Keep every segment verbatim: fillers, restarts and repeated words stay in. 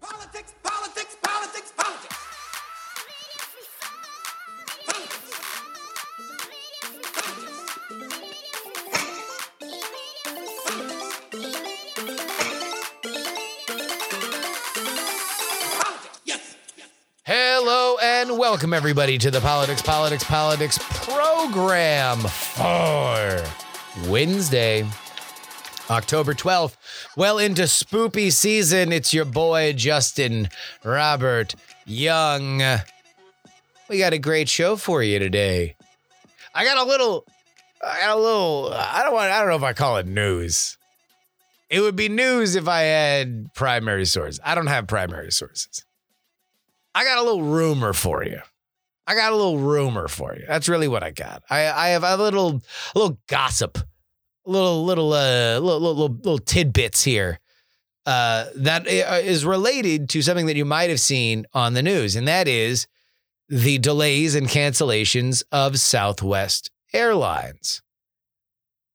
Politics, politics, politics, politics, politics. Welcome, everybody, to the Politics, Politics, Politics program for Wednesday, October twelfth. Well into spoopy season, it's your boy, Justin Robert Young. We got a great show for you today. I got a little, I got a little, I don't want, I don't know if I call it news. It would be news if I had primary sources. I don't have primary sources. I got a little rumor for you. I got a little rumor for you. That's really what I got. I, I have a little, a little gossip, little, little, uh, little, little, little tidbits here uh, that is related to something that you might have seen on the news, and that is the delays and cancellations of Southwest Airlines.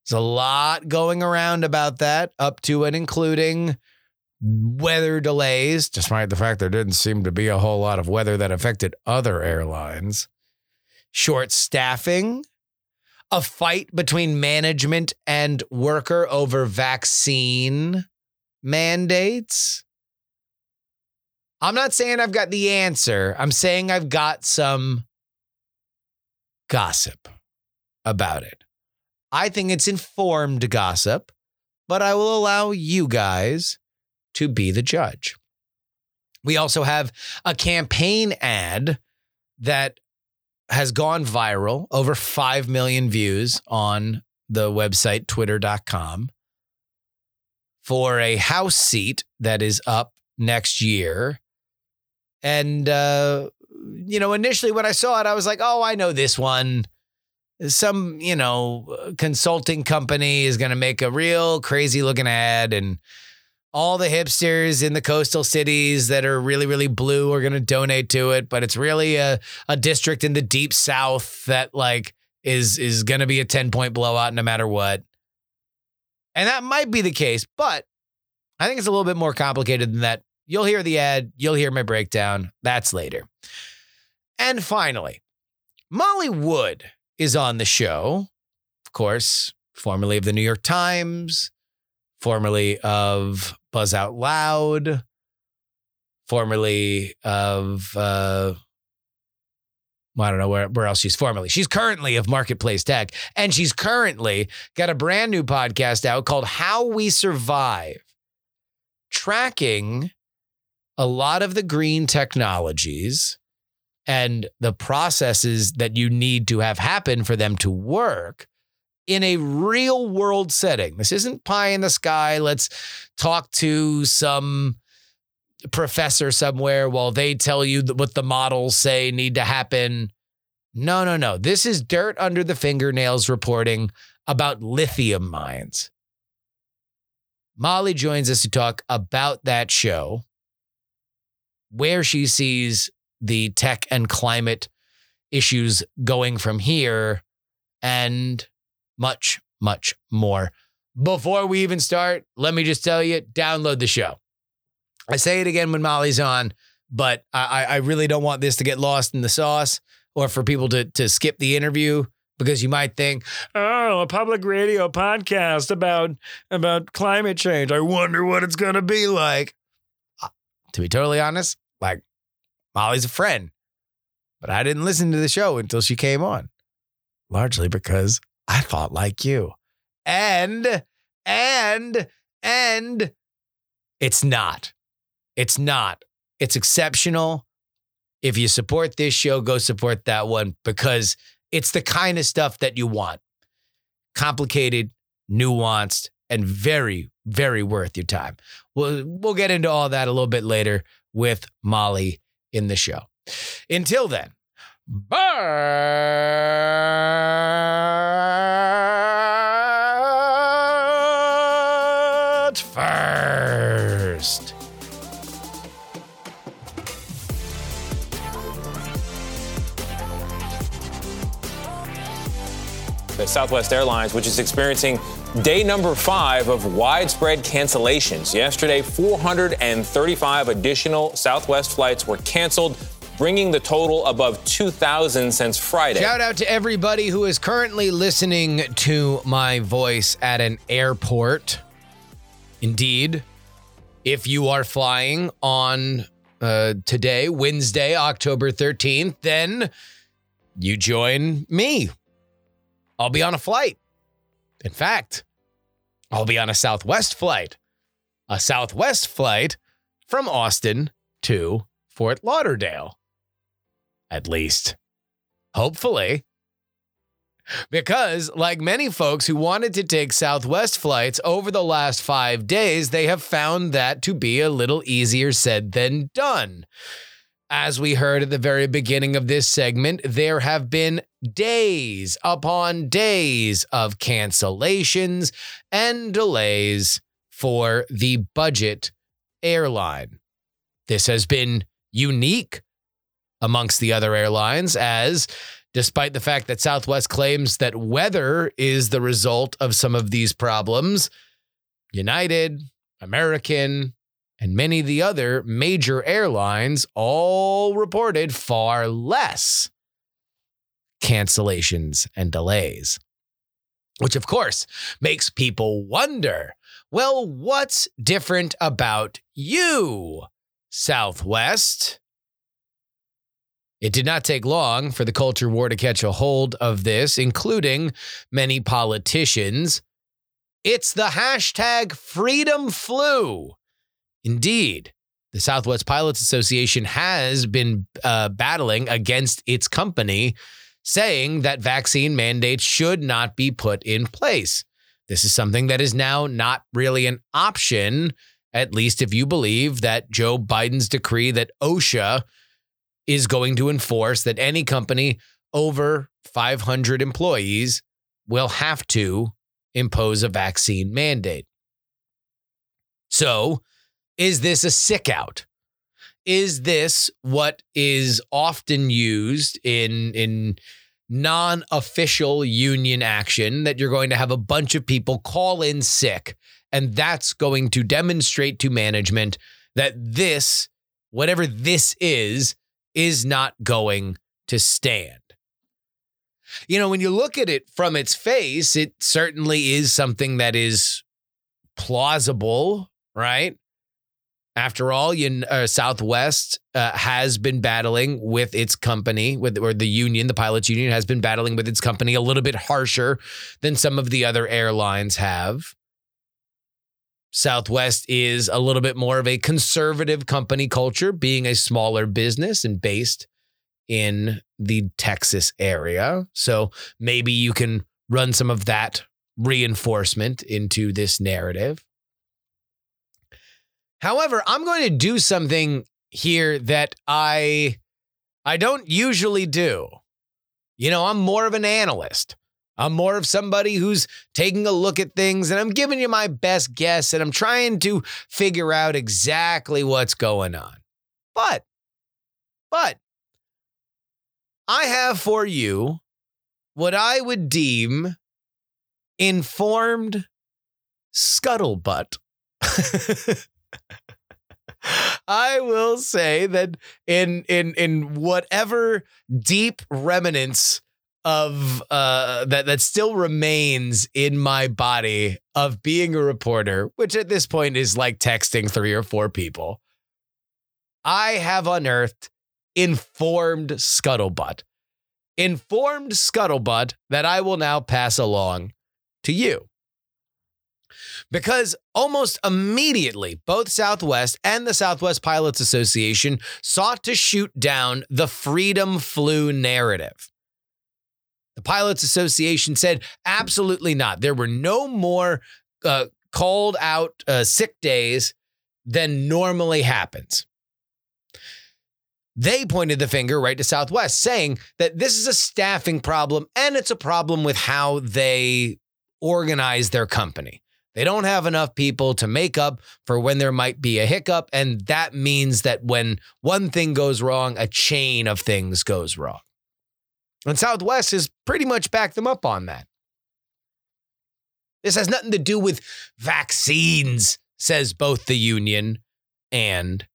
There's a lot going around about that, up to and including weather delays, despite the fact there didn't seem to be a whole lot of weather that affected other airlines, short staffing, a fight between management and worker over vaccine mandates. I'm not saying I've got the answer. I'm saying I've got some gossip about it. I think it's informed gossip, but I will allow you guys to be the judge. We also have a campaign ad that has gone viral, over five million views on the website twitter dot com, for a House seat that is up next year. And, uh, you know, initially when I saw it, I was like, oh, I know this one. Some, you know, consulting company is going to make a real crazy looking ad, and all the hipsters in the coastal cities that are really, really blue are going to donate to it. But it's really a, a district in the deep South that like is is going to be a ten point blowout no matter what. And that might be the case, but I think it's a little bit more complicated than that. You'll hear the ad. You'll hear my breakdown. That's later. And finally, Molly Wood is on the show, of course, formerly of the New York Times, formerly of Buzz Out Loud, formerly of, uh, well, I don't know where, where else she's formerly. She's currently of Marketplace Tech, and she's currently got a brand new podcast out called How We Survive, tracking a lot of the green technologies and the processes that you need to have happen for them to work in a real world setting. This isn't pie in the sky. Let's talk to some professor somewhere while they tell you what the models say need to happen. No, no, no. This is dirt under the fingernails reporting about lithium mines. Molly joins us to talk about that show, where she sees the tech and climate issues going from here, and much, much more. Before we even start, let me just tell you, download the show. I say it again when Molly's on, but I, I really don't want this to get lost in the sauce or for people to, to skip the interview, because you might think, oh, a public radio podcast about, about climate change. I wonder what it's going to be like. To be totally honest, like, Molly's a friend, but I didn't listen to the show until she came on, largely because I thought like you. And, and, and it's not. It's not. It's exceptional. If you support this show, go support that one, because it's the kind of stuff that you want. Complicated, nuanced, and very, very worth your time. We'll, we'll get into all that a little bit later with Molly in the show. Until then, Burn But first, the Southwest Airlines, which is experiencing day number five of widespread cancellations. Yesterday, four hundred thirty-five additional Southwest flights were canceled, bringing the total above two thousand since Friday. Shout out to everybody who is currently listening to my voice at an airport. Indeed, if you are flying on uh, today, Wednesday, October thirteenth, then you join me. I'll be on a flight. In fact, I'll be on a Southwest flight. A Southwest flight from Austin to Fort Lauderdale. At least, hopefully. Because, like many folks who wanted to take Southwest flights over the last five days, they have found that to be a little easier said than done. As we heard at the very beginning of this segment, there have been days upon days of cancellations and delays for the budget airline. This has been unique amongst the other airlines, as despite the fact that Southwest claims that weather is the result of some of these problems, United, American, and many of the other major airlines all reported far less cancellations and delays, which of course makes people wonder, well, what's different about you, Southwest? It did not take long for the culture war to catch a hold of this, including many politicians. It's the hashtag FreedomFlew. Indeed, the Southwest Pilots Association has been uh, battling against its company, saying that vaccine mandates should not be put in place. This is something that is now not really an option, at least if you believe that Joe Biden's decree that OSHA is going to enforce that any company over five hundred employees will have to impose a vaccine mandate. So, is this a sick out? Is this what is often used in, in non-official union action, that you're going to have a bunch of people call in sick, and that's going to demonstrate to management that this, whatever this is, is not going to stand? You know, when you look at it from its face, it certainly is something that is plausible, right? After all, you, uh, Southwest uh, has been battling with its company, with or the union, the pilots union has been battling with its company a little bit harsher than some of the other airlines have. Southwest is a little bit more of a conservative company culture, being a smaller business and based in the Texas area. So maybe you can run some of that reinforcement into this narrative. However, I'm going to do something here that I I don't usually do. You know, I'm more of an analyst. I'm more of somebody who's taking a look at things, and I'm giving you my best guess, and I'm trying to figure out exactly what's going on. But, but I have for you what I would deem informed scuttlebutt. I will say that in in in whatever deep remnants of uh, that that still remains in my body of being a reporter, which at this point is like texting three or four people, I have unearthed informed scuttlebutt, informed scuttlebutt that I will now pass along to you. Because almost immediately, both Southwest and the Southwest Pilots Association sought to shoot down the Freedom Flew narrative. The Pilots Association said, absolutely not. There were no more uh, called out uh, sick days than normally happens. They pointed the finger right to Southwest, saying that this is a staffing problem and it's a problem with how they organize their company. They don't have enough people to make up for when there might be a hiccup. And that means that when one thing goes wrong, a chain of things goes wrong. And Southwest has pretty much backed them up on that. This has nothing to do with vaccines, says both the union and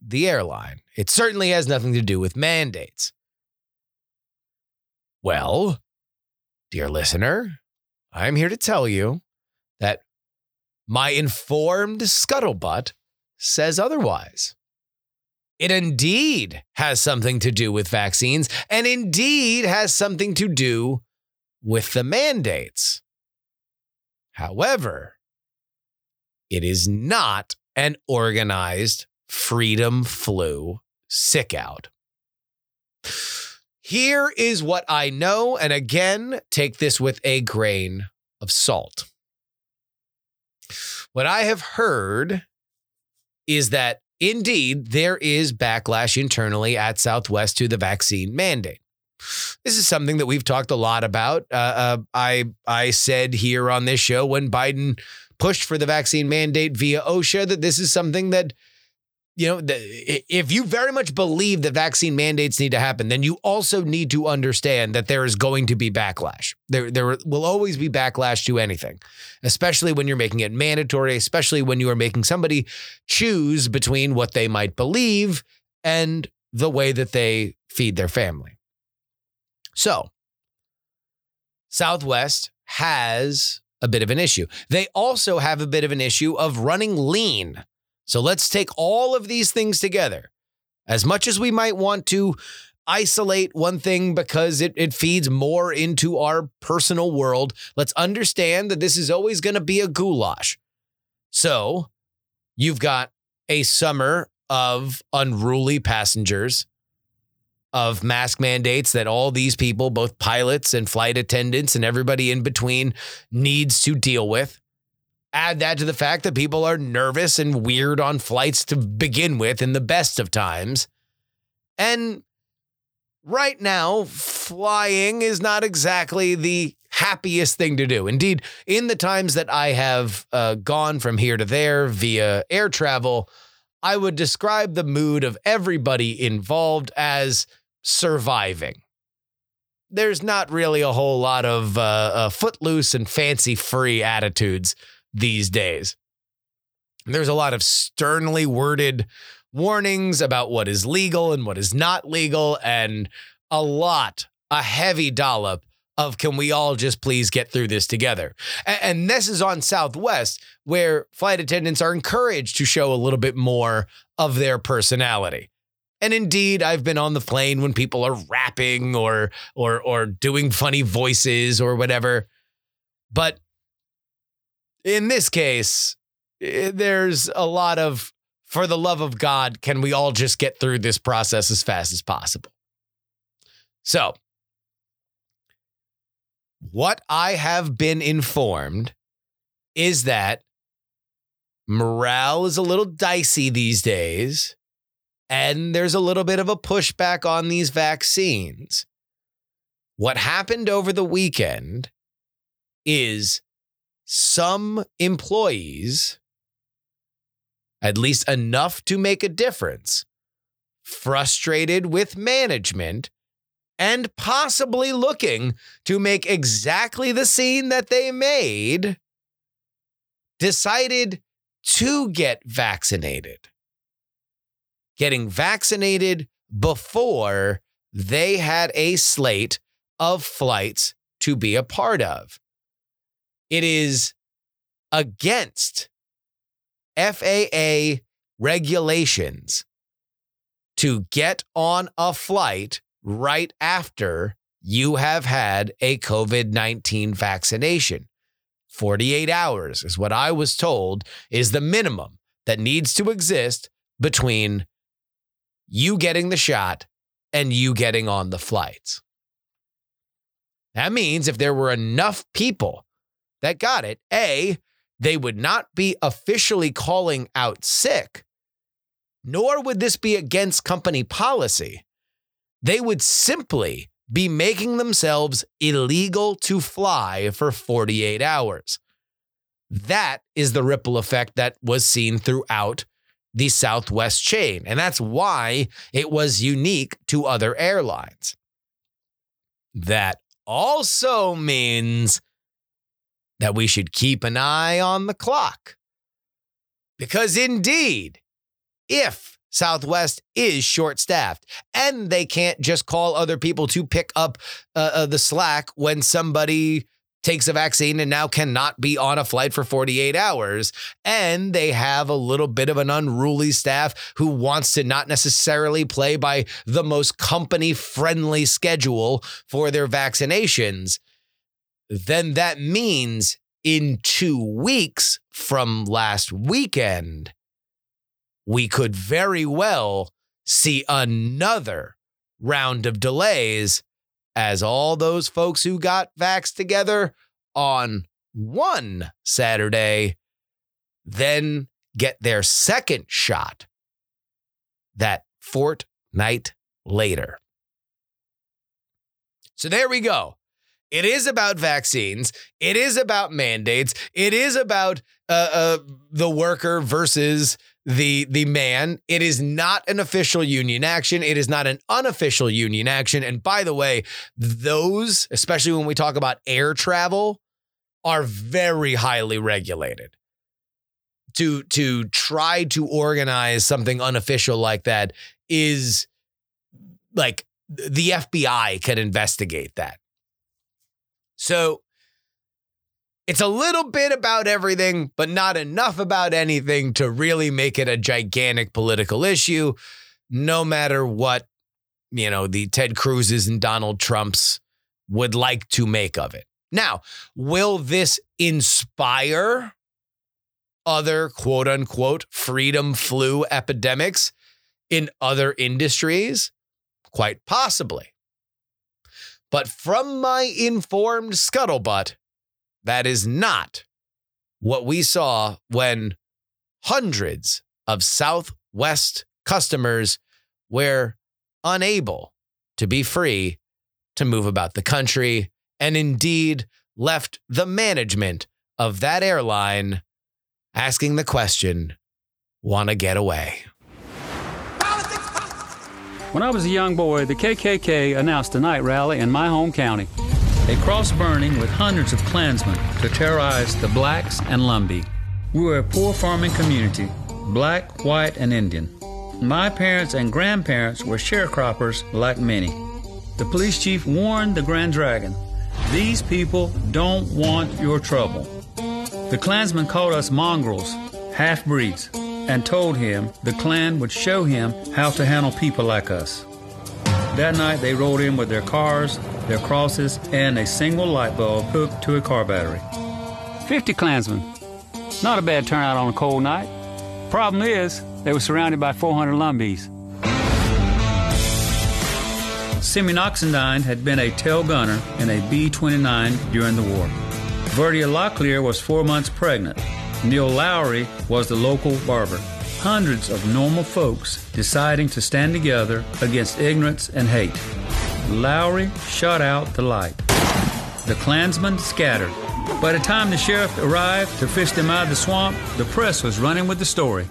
the airline. It certainly has nothing to do with mandates. Well, dear listener, I'm here to tell you that my informed scuttlebutt says otherwise. It indeed has something to do with vaccines and indeed has something to do with the mandates. However, it is not an organized freedom flu sick out. Here is what I know, and again, take this with a grain of salt. What I have heard is that indeed there is backlash internally at Southwest to the vaccine mandate. This is something that we've talked a lot about. Uh, uh, I I said here on this show when Biden pushed for the vaccine mandate via OSHA that this is something that, you know, if you very much believe that vaccine mandates need to happen, then you also need to understand that there is going to be backlash. There, there will always be backlash to anything, especially when you're making it mandatory, especially when you are making somebody choose between what they might believe and the way that they feed their family. So, Southwest has a bit of an issue. They also have a bit of an issue of running lean. So let's take all of these things together. As much as we might want to isolate one thing because it, it feeds more into our personal world, let's understand that this is always going to be a goulash. So you've got a summer of unruly passengers, of mask mandates that all these people, both pilots and flight attendants and everybody in between, needs to deal with. Add that to the fact that people are nervous and weird on flights to begin with in the best of times. And right now, flying is not exactly the happiest thing to do. Indeed, in the times that I have uh, gone from here to there via air travel, I would describe the mood of everybody involved as surviving. There's not really a whole lot of uh, uh, footloose and fancy-free attitudes these days. There's a lot of sternly worded warnings about what is legal and what is not legal, and a lot, a heavy dollop of can we all just please get through this together? And, and this is on Southwest, where flight attendants are encouraged to show a little bit more of their personality. And indeed, I've been on the plane when people are rapping or or or doing funny voices or whatever. But in this case, there's a lot of, for the love of God, can we all just get through this process as fast as possible? So, what I have been informed is that morale is a little dicey these days, and there's a little bit of a pushback on these vaccines. What happened over the weekend is some employees, at least enough to make a difference, frustrated with management and possibly looking to make exactly the scene that they made, decided to get vaccinated. Getting vaccinated before they had a slate of flights to be a part of. It is against F A A regulations to get on a flight right after you have had a COVID nineteen vaccination. forty-eight hours is what I was told is the minimum that needs to exist between you getting the shot and you getting on the flights. That means if there were enough people that got it, A, they would not be officially calling out sick, nor would this be against company policy. They would simply be making themselves illegal to fly for forty-eight hours. That is the ripple effect that was seen throughout the Southwest chain. And that's why it was unique to other airlines. That also means that we should keep an eye on the clock. Because indeed, if Southwest is short-staffed and they can't just call other people to pick up uh, uh, the slack when somebody takes a vaccine and now cannot be on a flight for forty-eight hours, and they have a little bit of an unruly staff who wants to not necessarily play by the most company-friendly schedule for their vaccinations, then that means in two weeks from last weekend, we could very well see another round of delays as all those folks who got vaxxed together on one Saturday then get their second shot that fortnight later. So there we go. It is about vaccines. It is about mandates. It is about uh, uh, the worker versus the the man. It is not an official union action. It is not an unofficial union action. And by the way, those, especially when we talk about air travel, are very highly regulated. To, to try to organize something unofficial like that is like the F B I can investigate that. So it's a little bit about everything, but not enough about anything to really make it a gigantic political issue, no matter what, you know, the Ted Cruz's and Donald Trump's would like to make of it. Now, will this inspire other quote unquote freedom flu epidemics in other industries? Quite possibly. But from my informed scuttlebutt, that is not what we saw when hundreds of Southwest customers were unable to be free to move about the country and indeed left the management of that airline asking the question, want to get away? When I was a young boy, the K K K announced a night rally in my home county. They cross-burning with hundreds of Klansmen to terrorize the blacks and Lumbee. We were a poor farming community, black, white, and Indian. My parents and grandparents were sharecroppers like many. The police chief warned the Grand Dragon, these people don't want your trouble. The Klansmen called us mongrels, half-breeds, and told him the Klan would show him how to handle people like us. That night, they rolled in with their cars, their crosses, and a single light bulb hooked to a car battery. fifty Klansmen. Not a bad turnout on a cold night. Problem is, they were surrounded by four hundred Lumbees. Simeon Oxendine had been a tail gunner in a B twenty-nine during the war. Verdia Locklear was four months pregnant. Neil Lowry was the local barber. Hundreds of normal folks deciding to stand together against ignorance and hate. Lowry shut out the light. The Klansmen scattered. By the time the sheriff arrived to fish them out of the swamp, the press was running with the story.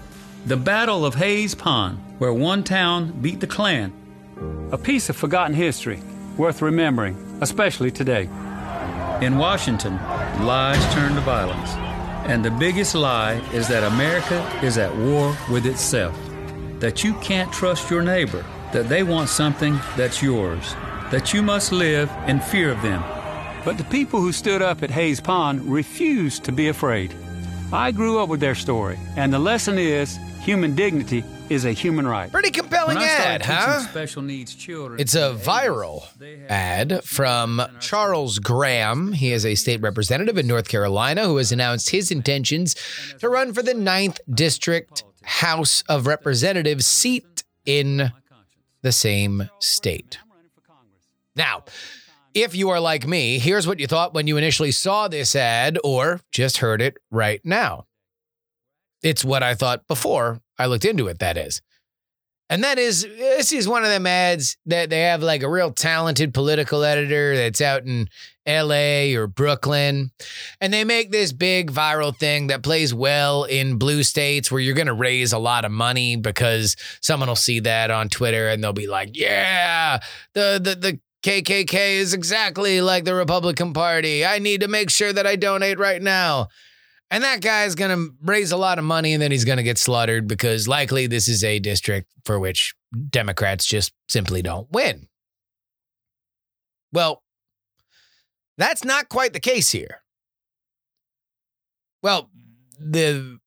The Battle of Hayes Pond, where one town beat the Klan. A piece of forgotten history worth remembering, especially today. In Washington, lies turned to violence. And the biggest lie is that America is at war with itself, that you can't trust your neighbor, that they want something that's yours, that you must live in fear of them. But the people who stood up at Hayes Pond refused to be afraid. I grew up with their story, and the lesson is human dignity is a human right. Pretty compelling ad, huh? Special needs children. It's a viral ad from Charles Graham. He is a state representative in North Carolina who has announced his intentions to run for the ninth District House of Representatives seat in the same state. Now, if you are like me, here's what you thought when you initially saw this ad or just heard it right now. It's what I thought before I looked into it, that is. And that is, this is one of them ads that they have like a real talented political editor that's out in L A or Brooklyn. And they make this big viral thing that plays well in blue states where you're going to raise a lot of money because someone will see that on Twitter and they'll be like, yeah, the, the, the, K K K is exactly like the Republican Party. I need to make sure that I donate right now. And that guy is going to raise a lot of money and then he's going to get slaughtered because likely this is a district for which Democrats just simply don't win. Well, that's not quite the case here. Well, the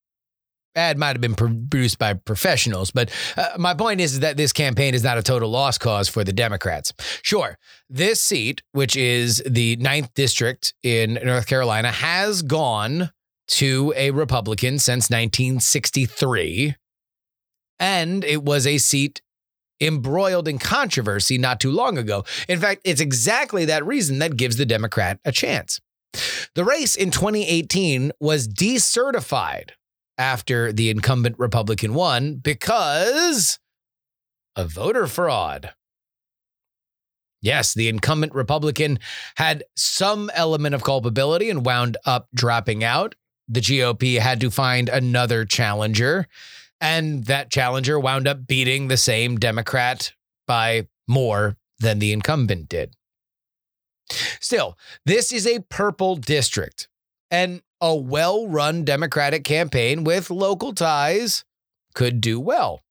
ad might have been produced by professionals, but uh, my point is that this campaign is not a total loss cause for the Democrats. Sure, this seat, which is the ninth district in North Carolina, has gone to a Republican since nineteen sixty-three, and it was a seat embroiled in controversy not too long ago. In fact, it's exactly that reason that gives the Democrat a chance. The race in twenty eighteen was decertified after the incumbent Republican won because of voter fraud. Yes, the incumbent Republican had some element of culpability and wound up dropping out. The G O P had to find another challenger, and that challenger wound up beating the same Democrat by more than the incumbent did. Still, this is a purple district, and a well-run Democratic campaign with local ties could do well.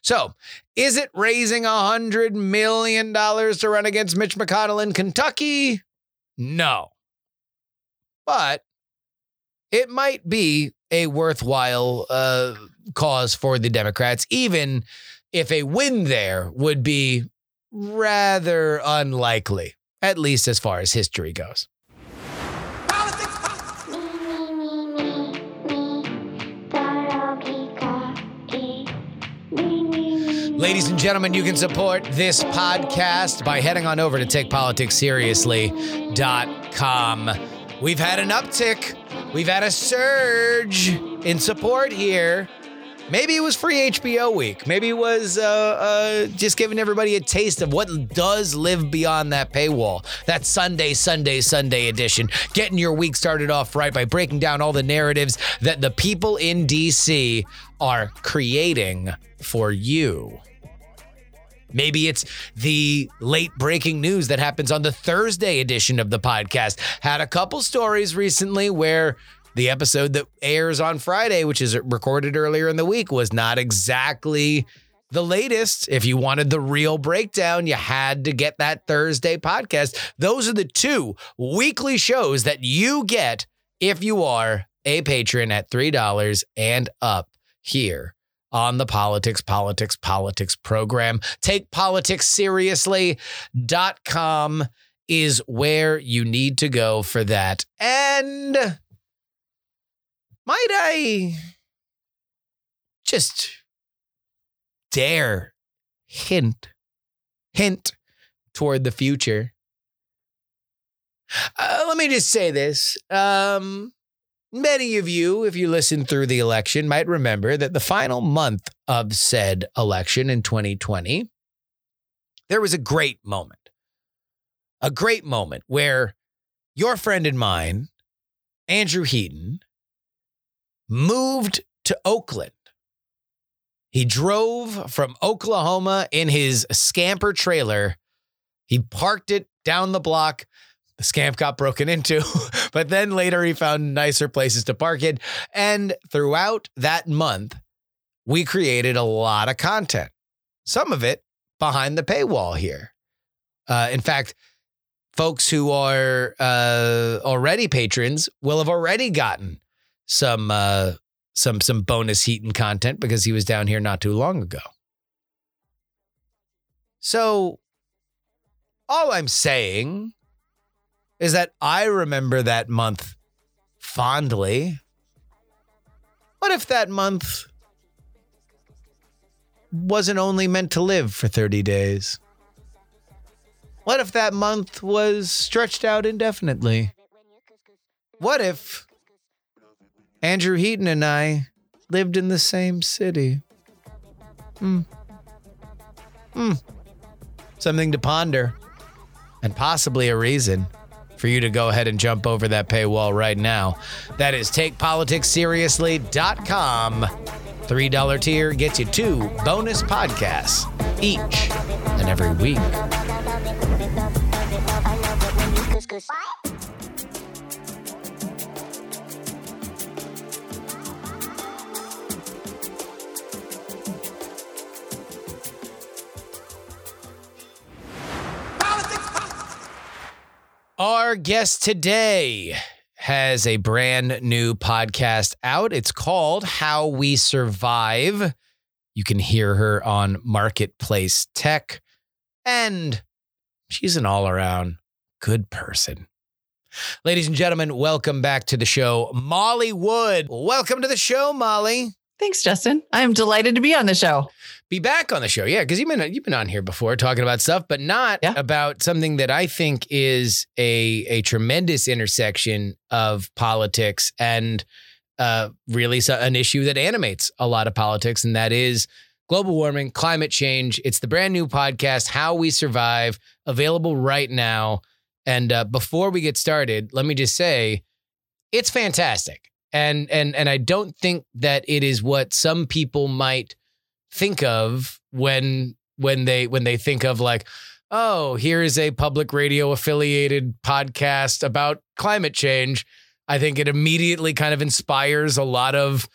So, is it raising one hundred million dollars to run against Mitch McConnell in Kentucky? No. But it might be a worthwhile uh, cause for the Democrats, even if a win there would be rather unlikely, at least as far as history goes. Ladies and gentlemen, you can support this podcast by heading on over to take politics seriously dot com. We've had an uptick. We've had a surge in support here. Maybe it was free H B O week. Maybe it was uh, uh, just giving everybody a taste of what does live beyond that paywall. That Sunday, Sunday, Sunday edition. Getting your week started off right by breaking down all the narratives that the people in D C are creating for you. Maybe it's the late breaking news that happens on the Thursday edition of the podcast. Had a couple stories recently where the episode that airs on Friday, which is recorded earlier in the week, was not exactly the latest. If you wanted the real breakdown, you had to get that Thursday podcast. Those are the two weekly shows that you get if you are a patron at three dollars and up here on the Politics, Politics, Politics program. take politics seriously dot com is where you need to go for that. And might I just dare hint, hint toward the future? Uh, let me just say this. Um, many of you, if you listened through the election, might remember that the final month of said election in twenty twenty, there was a great moment. A great moment where your friend and mine, Andrew Heaton, moved to Oakland. He drove from Oklahoma in his scamper trailer. He parked it down the block. The scamp got broken into, but then later he found nicer places to park it. And throughout that month, we created a lot of content, some of it behind the paywall here. Uh, in fact, folks who are uh, already patrons will have already gotten some uh, some some bonus Heaton content because he was down here not too long ago. So all I'm saying is that I remember that month fondly. What if that month wasn't only meant to live for thirty days? What if that month was stretched out indefinitely? What if Andrew Heaton and I lived in the same city? Hmm. Hmm. Something to ponder and possibly a reason for you to go ahead and jump over that paywall right now. That is take politics seriously dot com. three dollars tier gets you two bonus podcasts each and every week. Our guest today has a brand new podcast out. It's called How We Survive. You can hear her on Marketplace Tech. And she's an all-around good person. Ladies and gentlemen, welcome back to the show, Molly Wood. Welcome to the show, Molly. Thanks, Justin. I am delighted to be on the show. Be back on the show. Yeah, because you've been you've been on here before talking about stuff, but not yeah. about something that I think is a a tremendous intersection of politics and uh, really an issue that animates a lot of politics, and that is global warming, climate change. It's the brand new podcast, How We Survive, available right now. And uh, before we get started, let me just say it's fantastic. And and and I don't think that it is what some people might think of when when they when they think of like, oh, here is a public radio affiliated podcast about climate change. I think it immediately kind of inspires a lot of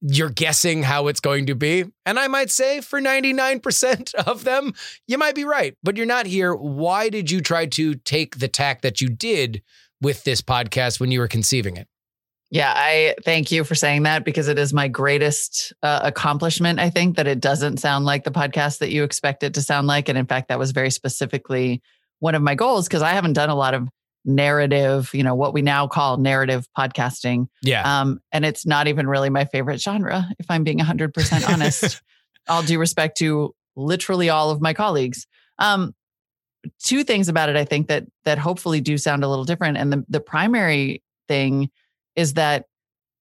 you're guessing how it's going to be. And I might say for ninety-nine percent of them, you might be right, but you're not here. Why did you try to take the tack that you did with this podcast when you were conceiving it? Yeah, I thank you for saying that because it is my greatest uh, accomplishment, I think, that it doesn't sound like the podcast that you expect it to sound like. And in fact, that was very specifically one of my goals because I haven't done a lot of narrative, you know, what we now call narrative podcasting. Yeah. Um, and it's not even really my favorite genre, if I'm being one hundred percent honest. All due respect to literally all of my colleagues. Um, two things about it, I think, that that hopefully do sound a little different. And the the primary thing is that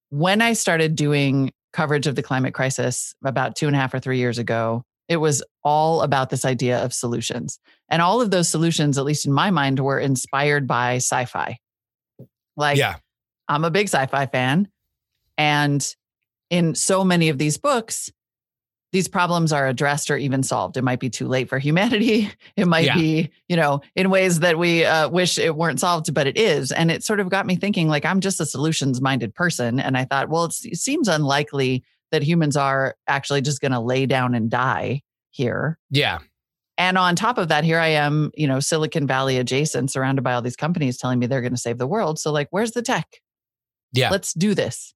when I started doing coverage of the climate crisis about two and a half or three years ago, it was all about this idea of solutions. And all of those solutions, at least in my mind, were inspired by sci-fi. Like, yeah. I'm a big sci-fi fan. And in so many of these books, these problems are addressed or even solved. It might be too late for humanity. It might yeah. be, you know, in ways that we uh, wish it weren't solved, but it is. And it sort of got me thinking, like, I'm just a solutions-minded person. And I thought, well, it's, it seems unlikely that humans are actually just going to lay down and die here. Yeah. And on top of that, here I am, you know, Silicon Valley adjacent, surrounded by all these companies telling me they're going to save the world. So, like, where's the tech? Yeah. Let's do this.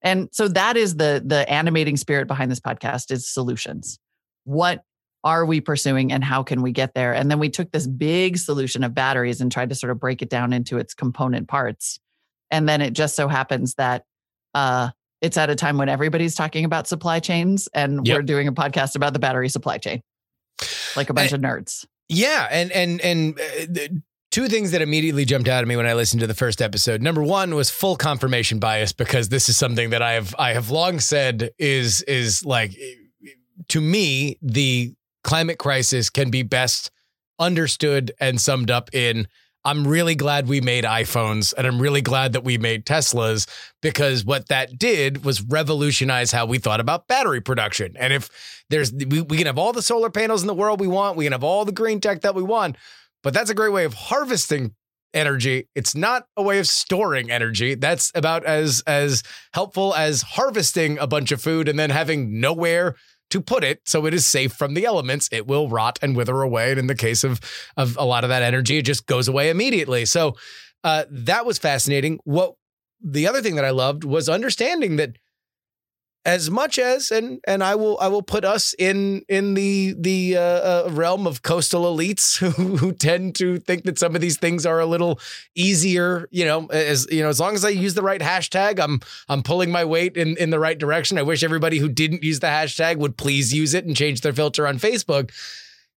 And so that is the the animating spirit behind this podcast is solutions. What are we pursuing and how can we get there? And then we took this big solution of batteries and tried to sort of break it down into its component parts. And then it just so happens that uh, it's at a time when everybody's talking about supply chains and yep. we're doing a podcast about the battery supply chain. Like a bunch and, of nerds. Yeah. And, and, and uh, the- Two things that immediately jumped out at me when I listened to the first episode. Number one was full confirmation bias, because this is something that I have I have long said is is like, to me, the climate crisis can be best understood and summed up in, I'm really glad we made iPhones and I'm really glad that we made Teslas, because what that did was revolutionize how we thought about battery production. And if there's we, we can have all the solar panels in the world we want, we can have all the green tech that we want. But that's a great way of harvesting energy. It's not a way of storing energy. That's about as as helpful as harvesting a bunch of food and then having nowhere to put it so it is safe from the elements. It will rot and wither away. And in the case of, of a lot of that energy, it just goes away immediately. So uh, that was fascinating. What the other thing that I loved was understanding that as much as, and and I will I will put us in in the the uh, realm of coastal elites who, who tend to think that some of these things are a little easier, you know, as you know, as long as I use the right hashtag, I'm I'm pulling my weight in, in the right direction. I wish everybody who didn't use the hashtag would please use it and change their filter on Facebook.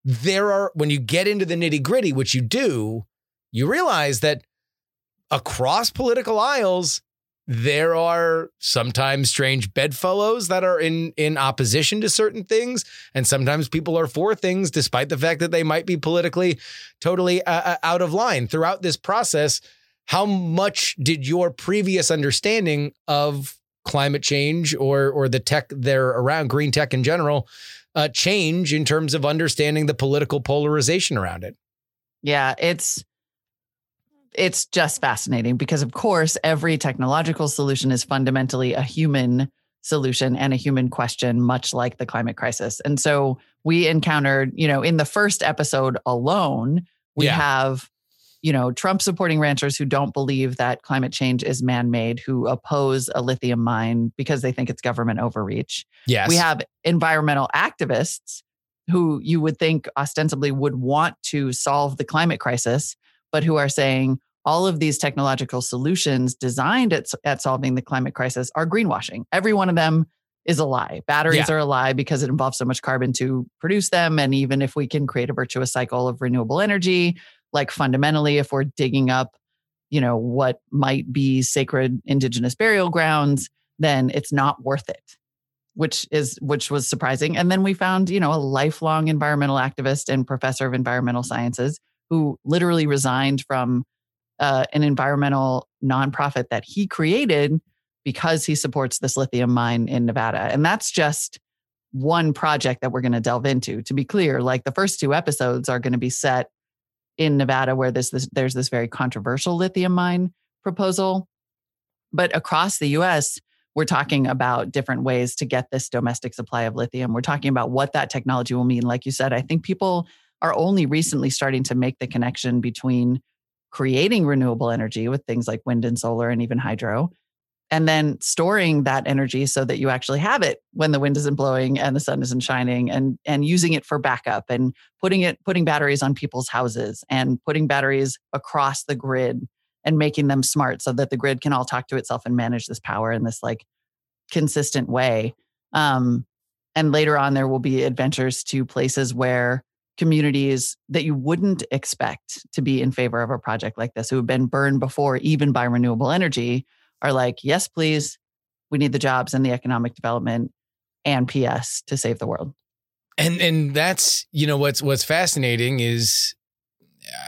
There are, when you get into the nitty gritty, which you do, you realize that across political aisles, there are sometimes strange bedfellows that are in, in opposition to certain things. And sometimes people are for things, despite the fact that they might be politically totally uh, out of line. Throughout this process, how much did your previous understanding of climate change or or the tech there around, green tech in general, uh, change in terms of understanding the political polarization around it? Yeah, it's It's just fascinating because, of course, every technological solution is fundamentally a human solution and a human question, much like the climate crisis. And so we encountered, you know, in the first episode alone, we yeah. have, you know, Trump supporting ranchers who don't believe that climate change is man-made, who oppose a lithium mine because they think it's government overreach. Yes. We have environmental activists who you would think ostensibly would want to solve the climate crisis, but who are saying all of these technological solutions designed at, at solving the climate crisis are greenwashing. Every one of them is a lie. Batteries yeah. are a lie because it involves so much carbon to produce them. And even if we can create a virtuous cycle of renewable energy, like fundamentally, if we're digging up, you know, what might be sacred indigenous burial grounds, then it's not worth it, which is, which was surprising. And then we found, you know, a lifelong environmental activist and professor of environmental sciences who literally resigned from uh, an environmental nonprofit that he created because he supports this lithium mine in Nevada. And that's just one project that we're going to delve into. To be clear, like the first two episodes are going to be set in Nevada where this, this, there's this very controversial lithium mine proposal. But across the U S, we're talking about different ways to get this domestic supply of lithium. We're talking about what that technology will mean. Like you said, I think people are only recently starting to make the connection between creating renewable energy with things like wind and solar and even hydro, and then storing that energy so that you actually have it when the wind isn't blowing and the sun isn't shining, and, and using it for backup, and putting it putting batteries on people's houses and putting batteries across the grid and making them smart so that the grid can all talk to itself and manage this power in this like consistent way. Um, and later on, there will be adventures to places where communities that you wouldn't expect to be in favor of a project like this, who have been burned before even by renewable energy, are like, yes, please, we need the jobs and the economic development and P S to save the world. And and that's, you know, what's what's fascinating is,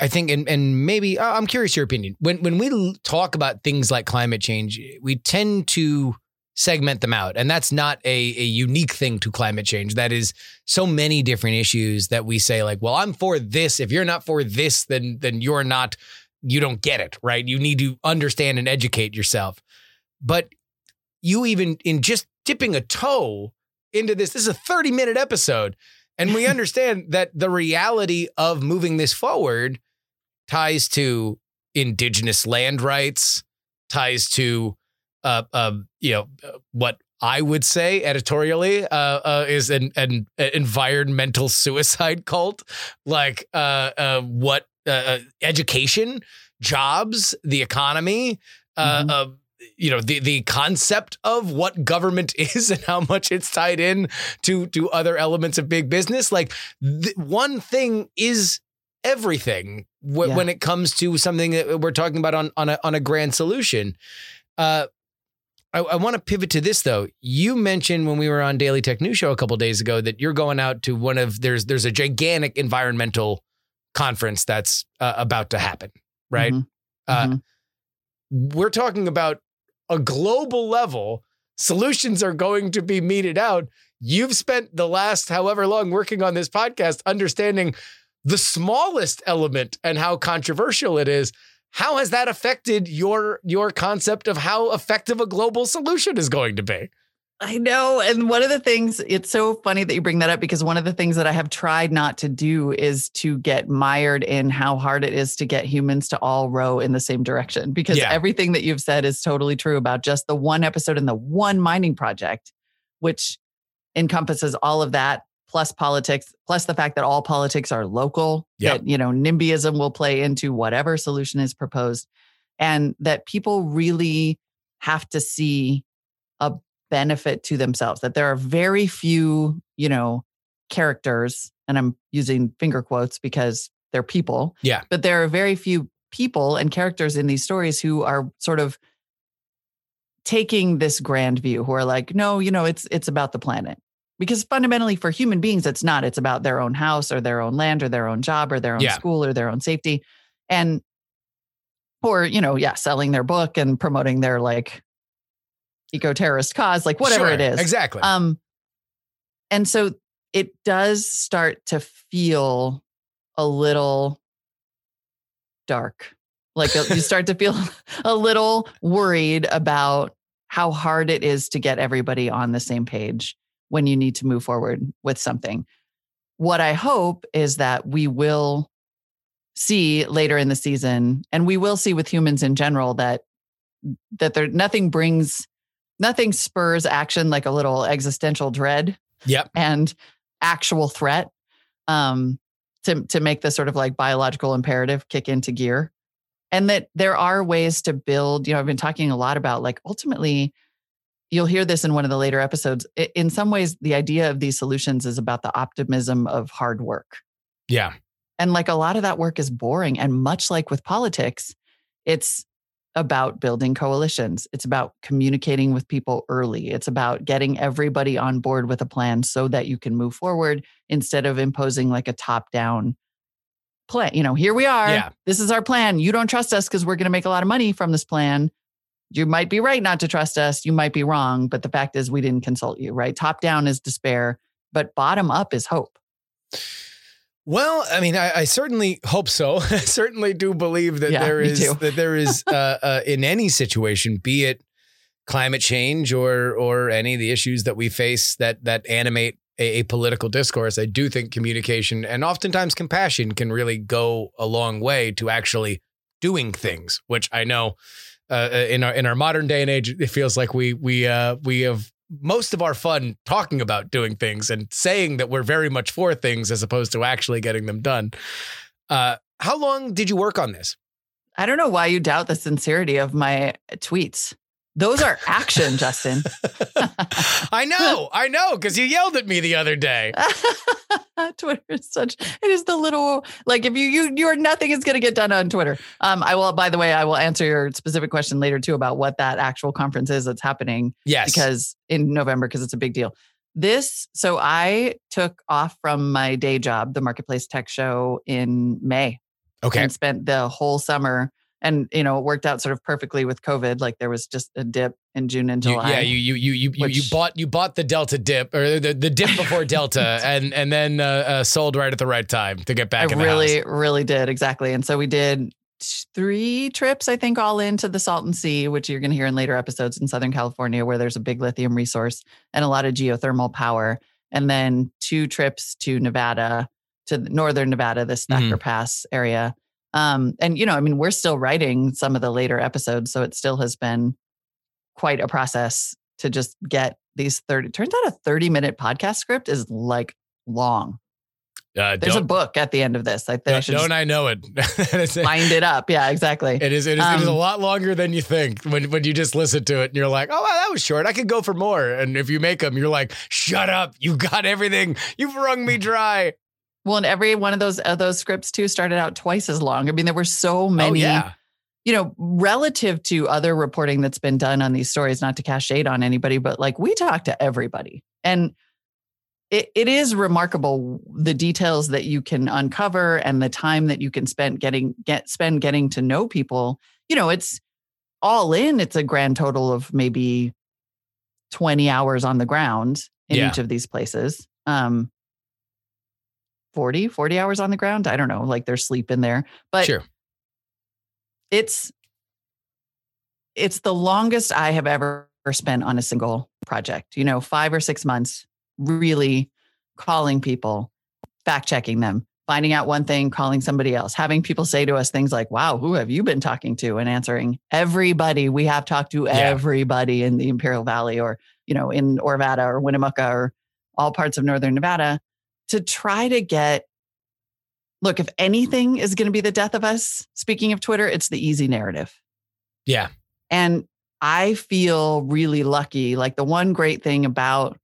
I think, and and maybe, I'm curious your opinion, when when we talk about things like climate change, we tend to segment them out. And that's not a, a unique thing to climate change. That is so many different issues that we say like, well, I'm for this. If you're not for this, then, then you're not, you don't get it, right? You need to understand and educate yourself. But you even in just dipping a toe into this, this is a thirty minute episode. And we understand that the reality of moving this forward ties to indigenous land rights, ties to Uh, um, you know, what I would say editorially uh, uh, is an, an environmental suicide cult, like uh, uh, what uh, education, jobs, the economy, uh, mm-hmm. uh, you know, the the concept of what government is and how much it's tied in to to other elements of big business. Like th- one thing is everything w- yeah. when it comes to something that we're talking about on on a, on a grand solution. Uh, I, I want to pivot to this, though. You mentioned when we were on Daily Tech News Show a couple of days ago that you're going out to one of there's there's a gigantic environmental conference that's uh, about to happen, right? Mm-hmm. Uh, mm-hmm. We're talking about a global level. Solutions are going to be meted out. You've spent the last however long working on this podcast, understanding the smallest element and how controversial it is. How has that affected your your concept of how effective a global solution is going to be? I know. And one of the things, it's so funny that you bring that up, because one of the things that I have tried not to do is to get mired in how hard it is to get humans to all row in the same direction, because yeah. everything that you've said is totally true about just the one episode and the one mining project, which encompasses all of that, plus politics, plus the fact that all politics are local, yep. that, you know, NIMBYism will play into whatever solution is proposed, and that people really have to see a benefit to themselves, that there are very few, you know, characters, and I'm using finger quotes because they're people, yeah. but there are very few people and characters in these stories who are sort of taking this grand view, who are like, no, you know, it's it's about the planet. Because fundamentally for human beings, it's not. It's about their own house or their own land or their own job or their own yeah. school or their own safety. And or, you know, yeah, selling their book and promoting their like eco-terrorist cause, like whatever sure, it is. Exactly. Um, and so it does start to feel a little dark. Like you start to feel a little worried about how hard it is to get everybody on the same page when you need to move forward with something. What I hope is that we will see later in the season, and we will see with humans in general, that that there nothing brings, nothing spurs action like a little existential dread yep. and actual threat um, to to make this sort of like biological imperative kick into gear. And that there are ways to build, you know, I've been talking a lot about like ultimately, you'll hear this in one of the later episodes. In some ways, the idea of these solutions is about the optimism of hard work. Yeah. And like a lot of that work is boring. And much like with politics, it's about building coalitions. It's about communicating with people early. It's about getting everybody on board with a plan so that you can move forward instead of imposing like a top-down plan. You know, here we are. Yeah. This is our plan. You don't trust us because we're going to make a lot of money from this plan. You might be right not to trust us. You might be wrong. But the fact is we didn't consult you, right? Top down is despair, but bottom up is hope. Well, I mean, I, I certainly hope so. I certainly do believe that yeah, there is that there is uh, uh, in any situation, be it climate change or or any of the issues that we face that that animate a, a political discourse. I do think communication and oftentimes compassion can really go a long way to actually doing things, which I know. Uh, in our in our modern day and age, it feels like we we uh, we have most of our fun talking about doing things and saying that we're very much for things as opposed to actually getting them done. Uh, how long did you work on this? I don't know why you doubt the sincerity of my tweets. Those are action, Justin. I know, I know, because you yelled at me the other day. Twitter is such, it is the little, like if you, you, you are nothing is going to get done on Twitter. Um, I will, by the way, I will answer your specific question later too about what that actual conference is that's happening. Yes. Because in November, because it's a big deal. This, so I took off from my day job, the Marketplace Tech show in May. Okay. And spent the whole summer. And, you know, it worked out sort of perfectly with COVID. Like there was just a dip in June and July. You, yeah, you you you you which, you bought you bought the Delta dip or the, the dip before Delta and and then uh, uh, sold right at the right time to get back I in the really, house. I really, really did. Exactly. And so we did three trips, I think, all into the Salton Sea, which you're going to hear in later episodes in Southern California, where there's a big lithium resource and a lot of geothermal power. And then two trips to Nevada, to Northern Nevada, this Thacker mm-hmm. Pass area. Um, and, you know, I mean, we're still writing some of the later episodes, so it still has been quite a process to just get these thirty. Turns out a thirty minute podcast script is like long. Uh, There's a book at the end of this. I think I should don't I know it. Bind it up. Yeah, exactly. It is. It is, um, it is a lot longer than you think when, when you just listen to it and you're like, oh, wow, that was short. I could go for more. And if you make them, you're like, shut up. You got everything. You've wrung me dry. Well, and every one of those of those scripts, too, started out twice as long. I mean, there were so many, oh, yeah. you know, relative to other reporting that's been done on these stories, not to cast shade on anybody, but like we talk to everybody. And it, it is remarkable, the details that you can uncover and the time that you can spend getting get spend getting to know people. You know, it's all in. It's a grand total of maybe twenty hours on the ground in yeah. each of these places. Um forty hours on the ground. I don't know, like there's sleep in there, but sure. it's, it's the longest I have ever spent on a single project, you know, five or six months, really calling people, fact checking them, finding out one thing, calling somebody else, having people say to us things like, wow, who have you been talking to? And answering everybody. We have talked to yeah. everybody in the Imperial Valley or, you know, in Orvada or Winnemucca or all parts of Northern Nevada. To try to get, look, if anything is going to be the death of us, speaking of Twitter, it's the easy narrative. Yeah. And I feel really lucky. Like the one great thing about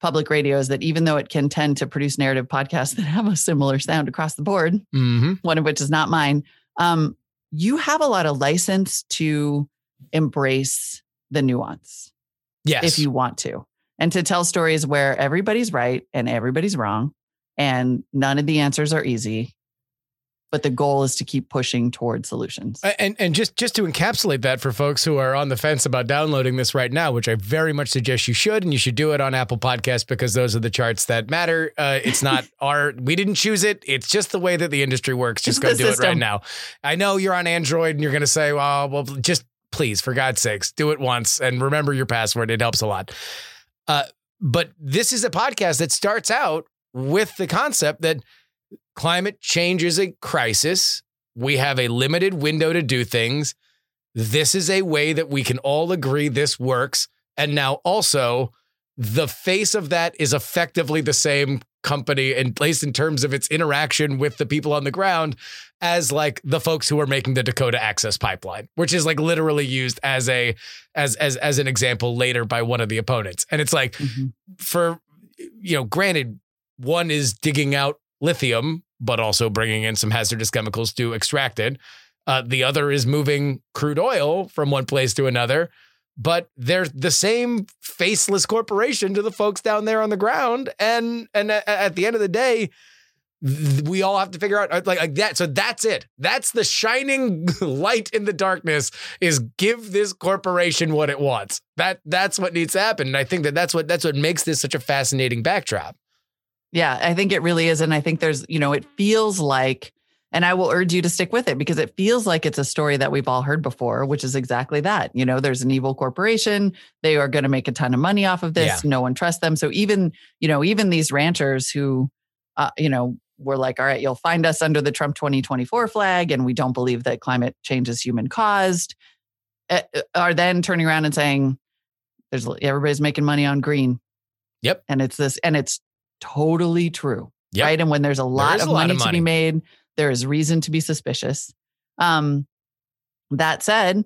public radio is that even though it can tend to produce narrative podcasts that have a similar sound across the board, mm-hmm. one of which is not mine, um, you have a lot of license to embrace the nuance. Yes. If you want to. And to tell stories where everybody's right and everybody's wrong and none of the answers are easy, but the goal is to keep pushing toward solutions. And and just, just to encapsulate that for folks who are on the fence about downloading this right now, which I very much suggest you should, and you should do it on Apple Podcasts because those are the charts that matter. Uh, it's not our, we didn't choose it. It's just the way that the industry works. Just go do it right now. I know you're on Android and you're going to say, well, well, just please, for God's sakes, do it once and remember your password. It helps a lot. Uh, but this is a podcast that starts out with the concept that climate change is a crisis. We have a limited window to do things. This is a way that we can all agree this works. And now also the face of that is effectively the same company and placed in terms of its interaction with the people on the ground as like the folks who are making the Dakota Access Pipeline, which is like literally used as a as as as an example later by one of the opponents. And it's like, mm-hmm. for, you know, granted, one is digging out lithium, but also bringing in some hazardous chemicals to extract it. Uh, the other is moving crude oil from one place to another, but they're the same faceless corporation to the folks down there on the ground. And and at the end of the day, we all have to figure out like, like that. So that's it. That's the shining light in the darkness, is give this corporation what it wants. That that's what needs to happen. And I think that that's what that's what makes this such a fascinating backdrop. Yeah, I think it really is. And I think there's, you know, it feels like, and I will urge you to stick with it because it feels like it's a story that we've all heard before, which is exactly that. You know, there's an evil corporation. They are going to make a ton of money off of this. Yeah. No one trusts them. So even, you know, even these ranchers who, uh, you know, were like, all right, you'll find us under the Trump twenty twenty-four flag. And we don't believe that climate change is human caused, uh, are then turning around and saying, there's everybody's making money on green. Yep. And it's this, and it's totally true. Yep. Right. And when there's a lot there of a money lot of to money. be made, there is reason to be suspicious. Um, that said,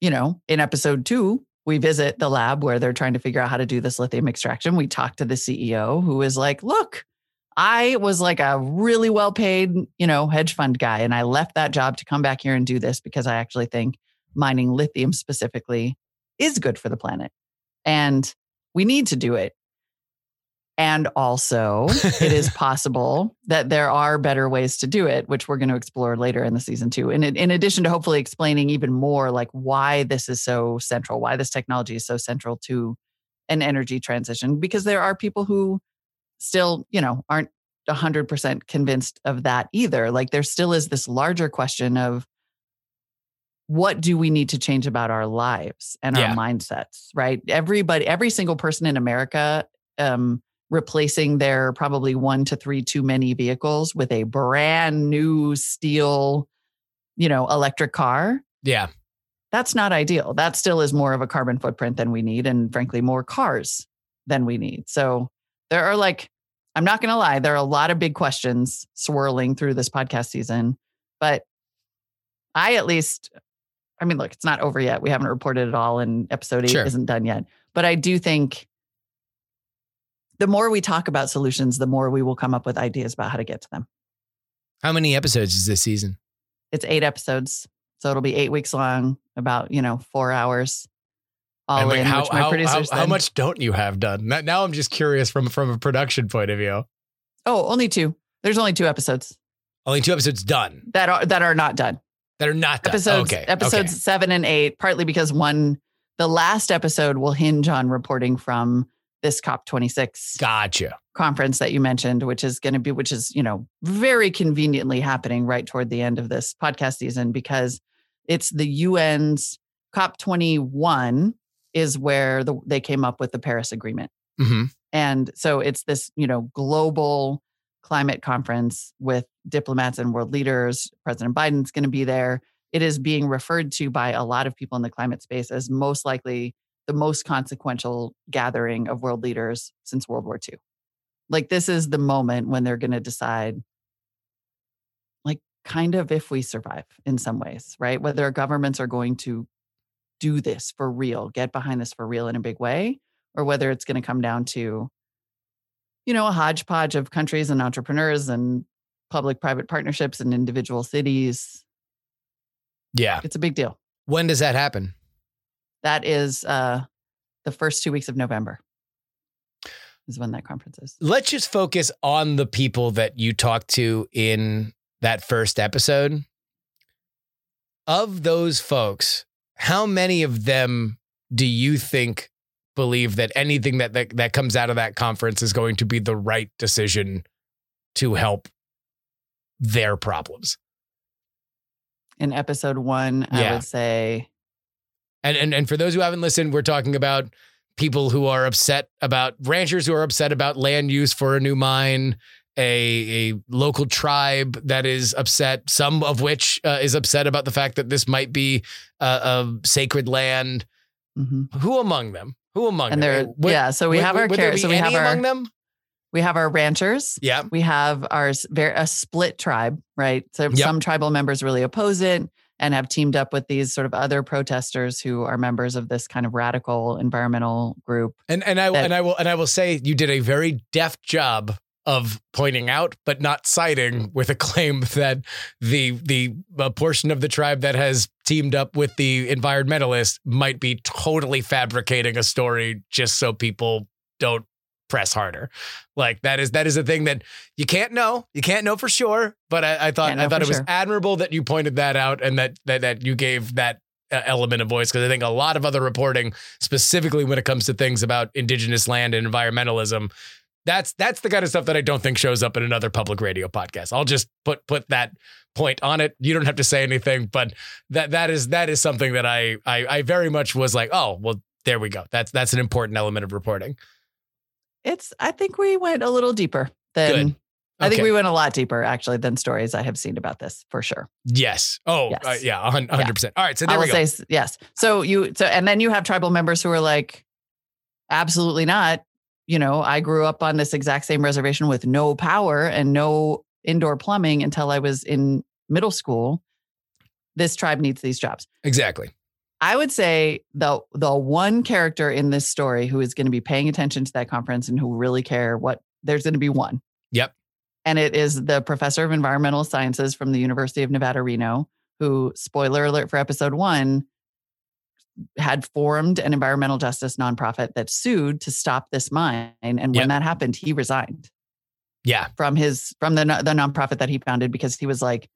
you know, in episode two, we visit the lab where they're trying to figure out how to do this lithium extraction. We talk to the C E O who is like, look, I was like a really well-paid, you know, hedge fund guy. And I left that job to come back here and do this because I actually think mining lithium specifically is good for the planet. And we need to do it. And also, it is possible that there are better ways to do it, which we're going to explore later in the season two. And in, in addition to hopefully explaining even more like why this is so central, why this technology is so central to an energy transition, because there are people who still, you know, aren't one hundred percent convinced of that either. Like there still is this larger question of what do we need to change about our lives and yeah. our mindsets, right? Everybody, every single person in America, um, replacing their probably one to three too many vehicles with a brand new steel, you know, electric car. Yeah. That's not ideal. That still is more of a carbon footprint than we need. And frankly, more cars than we need. So there are like, I'm not going to lie, there are a lot of big questions swirling through this podcast season, but I at least, I mean, look, it's not over yet. We haven't reported it all and episode eight sure. isn't done yet, but I do think the more we talk about solutions, the more we will come up with ideas about how to get to them. How many episodes is this season? It's eight episodes. So it'll be eight weeks long, about, you know, four hours. All like in, how, which my how, producers how, how much don't you have done? Now I'm just curious from, from a production point of view. Oh, only two. There's only two episodes. Only two episodes done. That are that are not done. That are not done. Episodes, okay. episodes okay. seven and eight, partly because one, the last episode will hinge on reporting from this C O P twenty-six gotcha. Conference that you mentioned, which is going to be, which is, you know, very conveniently happening right toward the end of this podcast season, because it's the U N's C O P twenty-one is where the, they came up with the Paris Agreement. Mm-hmm. And so it's this, you know, global climate conference with diplomats and world leaders. President Biden's going to be there. It is being referred to by a lot of people in the climate space as most likely the most consequential gathering of world leaders since World War Two. Like this is the moment when they're going to decide like kind of if we survive in some ways, right? Whether governments are going to do this for real, get behind this for real in a big way, or whether it's going to come down to, you know, a hodgepodge of countries and entrepreneurs and public-private partnerships and individual cities. Yeah. It's a big deal. When does that happen? That is uh, the first two weeks of November is when that conference is. Let's just focus on the people that you talked to in that first episode. Of those folks, how many of them do you think believe that anything that, that that comes out of that conference is going to be the right decision to help their problems? In episode one, yeah. I would say. And, and and for those who haven't listened, we're talking about people who are upset about ranchers who are upset about land use for a new mine, a, a local tribe that is upset, some of which uh, is upset about the fact that this might be uh, a sacred land. Mm-hmm. Who among them? Who among and them? Would, yeah, so we would, have our car- so we have our among them? We have our ranchers. Yeah, we have our a split tribe, right? So yep. some tribal members really oppose it and have teamed up with these sort of other protesters who are members of this kind of radical environmental group. And and I that, and I will and I will say you did a very deft job of pointing out, but not citing, with a claim that the the uh, portion of the tribe that has teamed up with the environmentalists might be totally fabricating a story just so people don't press harder. Like that is that is a thing that you can't know. You can't know for sure. But I, I thought I thought it was sure. admirable that you pointed that out and that that, that you gave that uh, element of voice, because I think a lot of other reporting, specifically when it comes to things about indigenous land and environmentalism, that's that's the kind of stuff that I don't think shows up in another public radio podcast. I'll just put put that point on it. You don't have to say anything, but that that is that is something that I I, I very much was like, oh well, there we go. That's that's an important element of reporting. It's, I think we went a little deeper than, okay. I think we went a lot deeper actually than stories I have seen about this for sure. Yes. Oh yes. Uh, yeah. one hundred percent. Yeah. All right. So there I we go. Say, yes. So you, so, and then you have tribal members who are like, absolutely not. You know, I grew up on this exact same reservation with no power and no indoor plumbing until I was in middle school. This tribe needs these jobs. Exactly. I would say the the one character in this story who is going to be paying attention to that conference and who really care what, there's going to be one. Yep. And it is the professor of environmental sciences from the University of Nevada, Reno, who, spoiler alert for episode one, had formed an environmental justice nonprofit that sued to stop this mine. And when yep. that happened, he resigned. Yeah. From his, from the, the nonprofit that he founded, because he was like,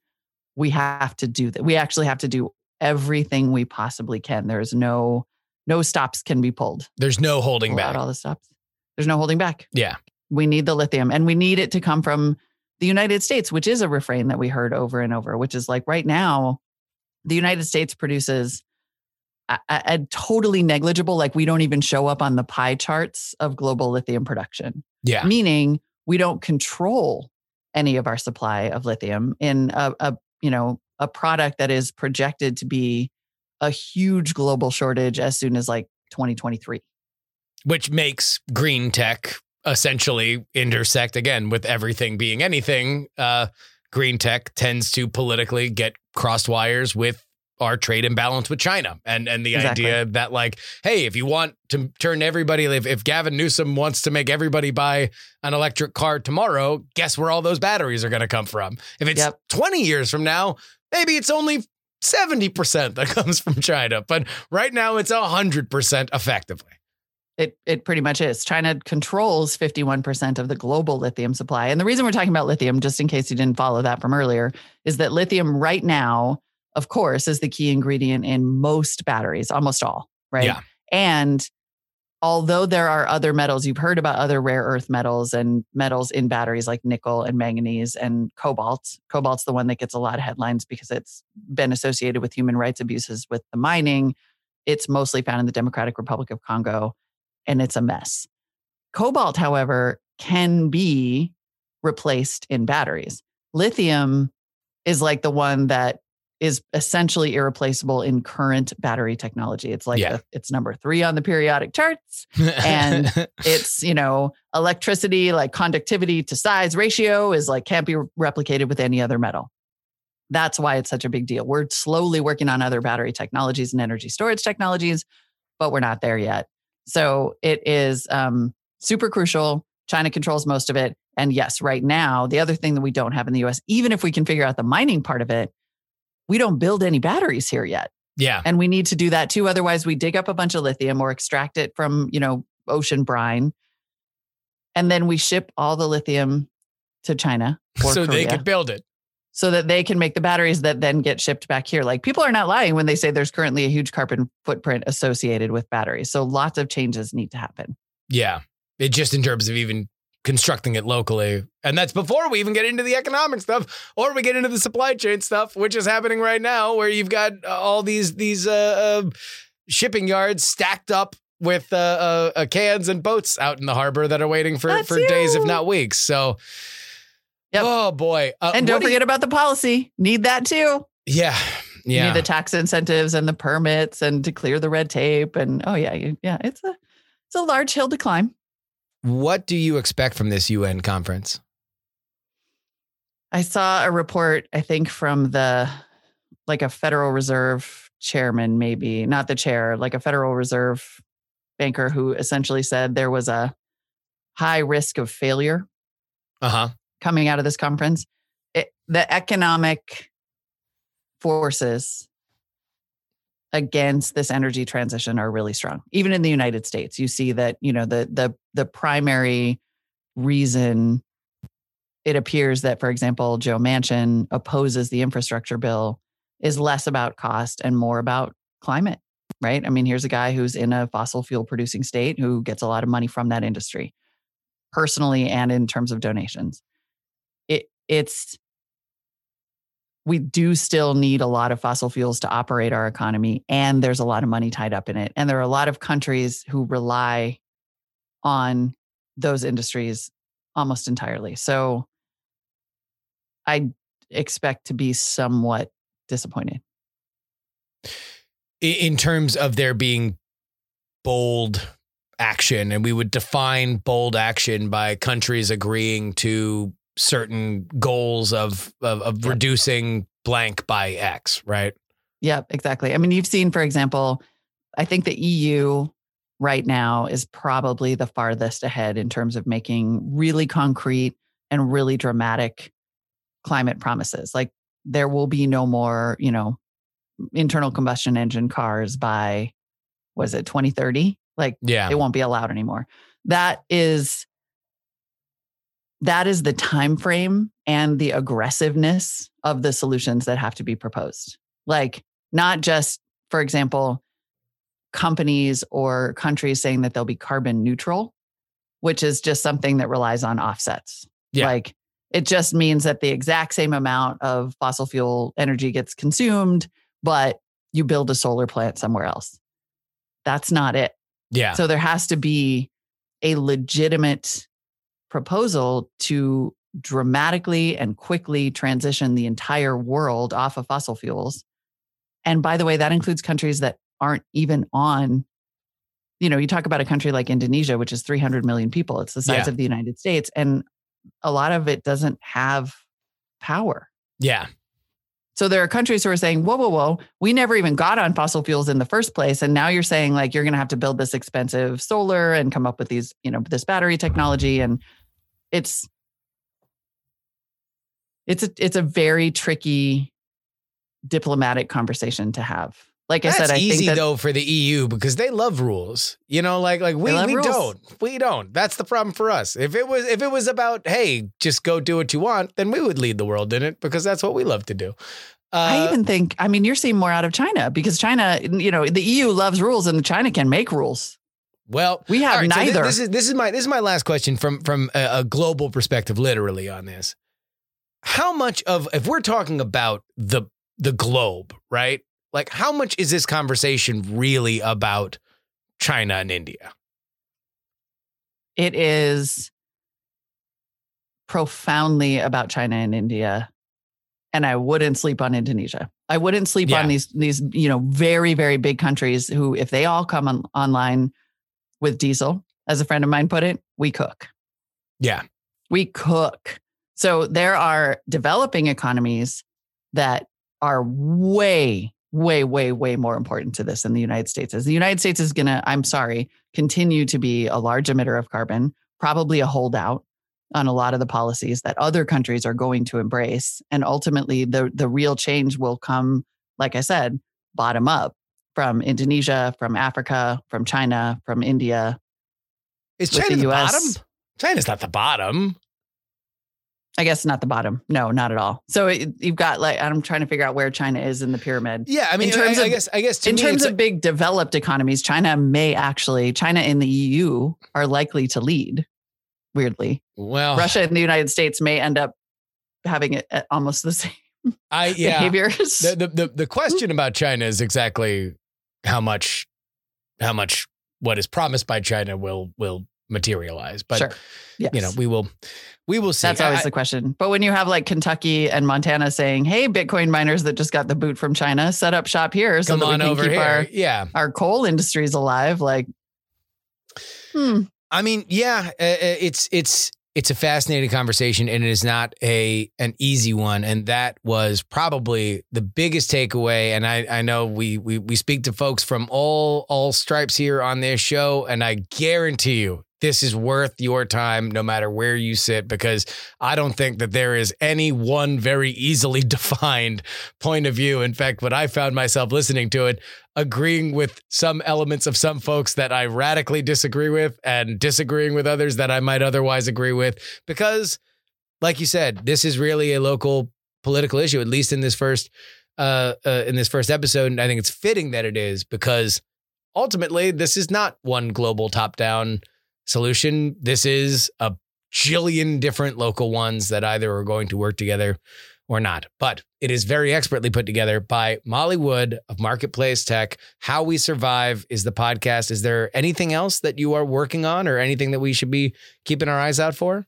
we have to do that. We actually have to do everything we possibly can. There's no, no stops can be pulled. There's no holding Pull back. All the stops. There's no holding back. Yeah. We need the lithium and we need it to come from the United States, which is a refrain that we heard over and over, which is like right now, the United States produces a, a, a totally negligible, like we don't even show up on the pie charts of global lithium production. Yeah. Meaning we don't control any of our supply of lithium in a, a you know, a product that is projected to be a huge global shortage as soon as like twenty twenty-three. Which makes green tech essentially intersect again with everything being anything. Uh, green tech tends to politically get crossed wires with our trade imbalance with China. And and the exactly. idea that like, hey, if you want to turn everybody, if, if Gavin Newsom wants to make everybody buy an electric car tomorrow, guess where all those batteries are going to come from? If it's yep. twenty years from now, maybe it's only seventy percent that comes from China, but right now it's one hundred percent effectively. It it pretty much is. China controls fifty-one percent of the global lithium supply. And the reason we're talking about lithium, just in case you didn't follow that from earlier, is that lithium right now, of course, is the key ingredient in most batteries, almost all, right? Yeah. And although there are other metals, you've heard about other rare earth metals and metals in batteries like nickel and manganese and cobalt. Cobalt's the one that gets a lot of headlines because it's been associated with human rights abuses with the mining. It's mostly found in the Democratic Republic of Congo, and it's a mess. Cobalt, however, can be replaced in batteries. Lithium is like the one that is essentially irreplaceable in current battery technology. It's like, yeah. a, it's number three on the periodic charts and it's, you know, electricity, like conductivity to size ratio is like, can't be replicated with any other metal. That's why it's such a big deal. We're slowly working on other battery technologies and energy storage technologies, but we're not there yet. So it is um, super crucial. China controls most of it. And yes, right now, the other thing that we don't have in the U S, even if we can figure out the mining part of it, we don't build any batteries here yet. Yeah. And we need to do that too. Otherwise, we dig up a bunch of lithium or extract it from, you know, ocean brine. And then we ship all the lithium to China or so Korea, they could build it. So that they can make the batteries that then get shipped back here. Like, people are not lying when they say there's currently a huge carbon footprint associated with batteries. So lots of changes need to happen. Yeah. It just in terms of even constructing it locally. And that's before we even get into the economic stuff, or we get into the supply chain stuff, which is happening right now, where you've got all these these uh, uh, shipping yards stacked up with uh, uh, cans and boats out in the harbor that are waiting for, for days, if not weeks. So, yep. Oh, boy. Uh, and don't forget you- about the policy. Need that, too. Yeah. Yeah. You need the tax incentives and the permits and to clear the red tape. And oh, yeah. You, yeah. It's a it's a large hill to climb. What do you expect from this U N conference? I saw a report, I think, from the, like a Federal Reserve chairman, maybe, not the chair, like a Federal Reserve banker, who essentially said there was a high risk of failure uh-huh. coming out of this conference. It, the economic forces against this energy transition are really strong. Even in the United States, you see that, you know, the the the primary reason it appears that, for example, Joe Manchin opposes the infrastructure bill is less about cost and more about climate, right? I mean, here's a guy who's in a fossil fuel producing state who gets a lot of money from that industry, personally and in terms of donations. It it's We do still need a lot of fossil fuels to operate our economy, and there's a lot of money tied up in it. And there are a lot of countries who rely on those industries almost entirely. So I expect to be somewhat disappointed. In terms of there being bold action, and we would define bold action by countries agreeing to certain goals of of, of yep. reducing blank by X, right? Yep, exactly. I mean, you've seen, for example, I think the E U right now is probably the farthest ahead in terms of making really concrete and really dramatic climate promises. Like, there will be no more, you know, internal combustion engine cars by, was it twenty thirty? Like, yeah. It won't be allowed anymore. That is... That is the time frame and the aggressiveness of the solutions that have to be proposed. Like, not just, for example, companies or countries saying that they'll be carbon neutral, which is just something that relies on offsets. Yeah. Like, it just means that the exact same amount of fossil fuel energy gets consumed, but you build a solar plant somewhere else. That's not it. Yeah. So there has to be a legitimate proposal to dramatically and quickly transition the entire world off of fossil fuels. And by the way, that includes countries that aren't even on, you know, you talk about a country like Indonesia, which is three hundred million people. It's the size yeah. of the United States. And a lot of it doesn't have power. Yeah. So there are countries who are saying, whoa, whoa, whoa, we never even got on fossil fuels in the first place. And now you're saying, like, you're going to have to build this expensive solar and come up with these, you know, this battery technology. And it's, it's a, it's a very tricky diplomatic conversation to have. Like I said, I think that's easy though for the E U because they love rules. You know, like like we we don't. We don't. That's the problem for us. If it was if it was about, hey, just go do what you want, then we would lead the world in it because that's what we love to do. Uh, I even think, I mean, you're seeing more out of China because China, you know, the E U loves rules and China can make rules. Well, we have right, neither. So this, this is this is my this is my last question from from a, a global perspective, literally on this. How much of, if we're talking about the the globe, right? Like, how much is this conversation really about China and India? It is profoundly about China and India. And I wouldn't sleep on Indonesia. I wouldn't sleep yeah. on these, these, you know, very, very big countries who, if they all come on, online with diesel, as a friend of mine put it, we cook. Yeah. We cook. So there are developing economies that are way way, way, way more important to this than the United States is. The United States is going to, I'm sorry, continue to be a large emitter of carbon, probably a holdout on a lot of the policies that other countries are going to embrace. And ultimately, the, the real change will come, like I said, bottom up from Indonesia, from Africa, from China, from India. Is China the bottom? China's not the bottom. I guess not the bottom. No, not at all. So it, you've got like, I'm trying to figure out where China is in the pyramid. Yeah. I mean, in terms I, I of, guess, I guess to in me, terms of like, big developed economies, China may actually, China and the E U are likely to lead, weirdly. Well, Russia and the United States may end up having it at almost the same I, yeah. behaviors. The, the, the, the question about China is exactly how much, how much what is promised by China will, will, materialize, but sure. yes. you know, we will, we will see. That's always I, the question. But when you have like Kentucky and Montana saying, "Hey, Bitcoin miners that just got the boot from China, set up shop here so that we can keep here. our yeah. our coal industries alive," like, hmm. I mean, yeah, it's it's it's a fascinating conversation, and it is not a an easy one. And that was probably the biggest takeaway. And I I know we we we speak to folks from all all stripes here on this show, and I guarantee you, this is worth your time no matter where you sit, because I don't think that there is any one very easily defined point of view. In fact, when I found myself listening to it, agreeing with some elements of some folks that I radically disagree with and disagreeing with others that I might otherwise agree with, because like you said, this is really a local political issue, at least in this first, uh, uh, in this first episode. And I think it's fitting that it is, because ultimately this is not one global top-down solution. This is a jillion different local ones that either are going to work together or not, but it is very expertly put together by Molly Wood of Marketplace Tech. How We Survive is the podcast. Is there anything else that you are working on or anything that we should be keeping our eyes out for?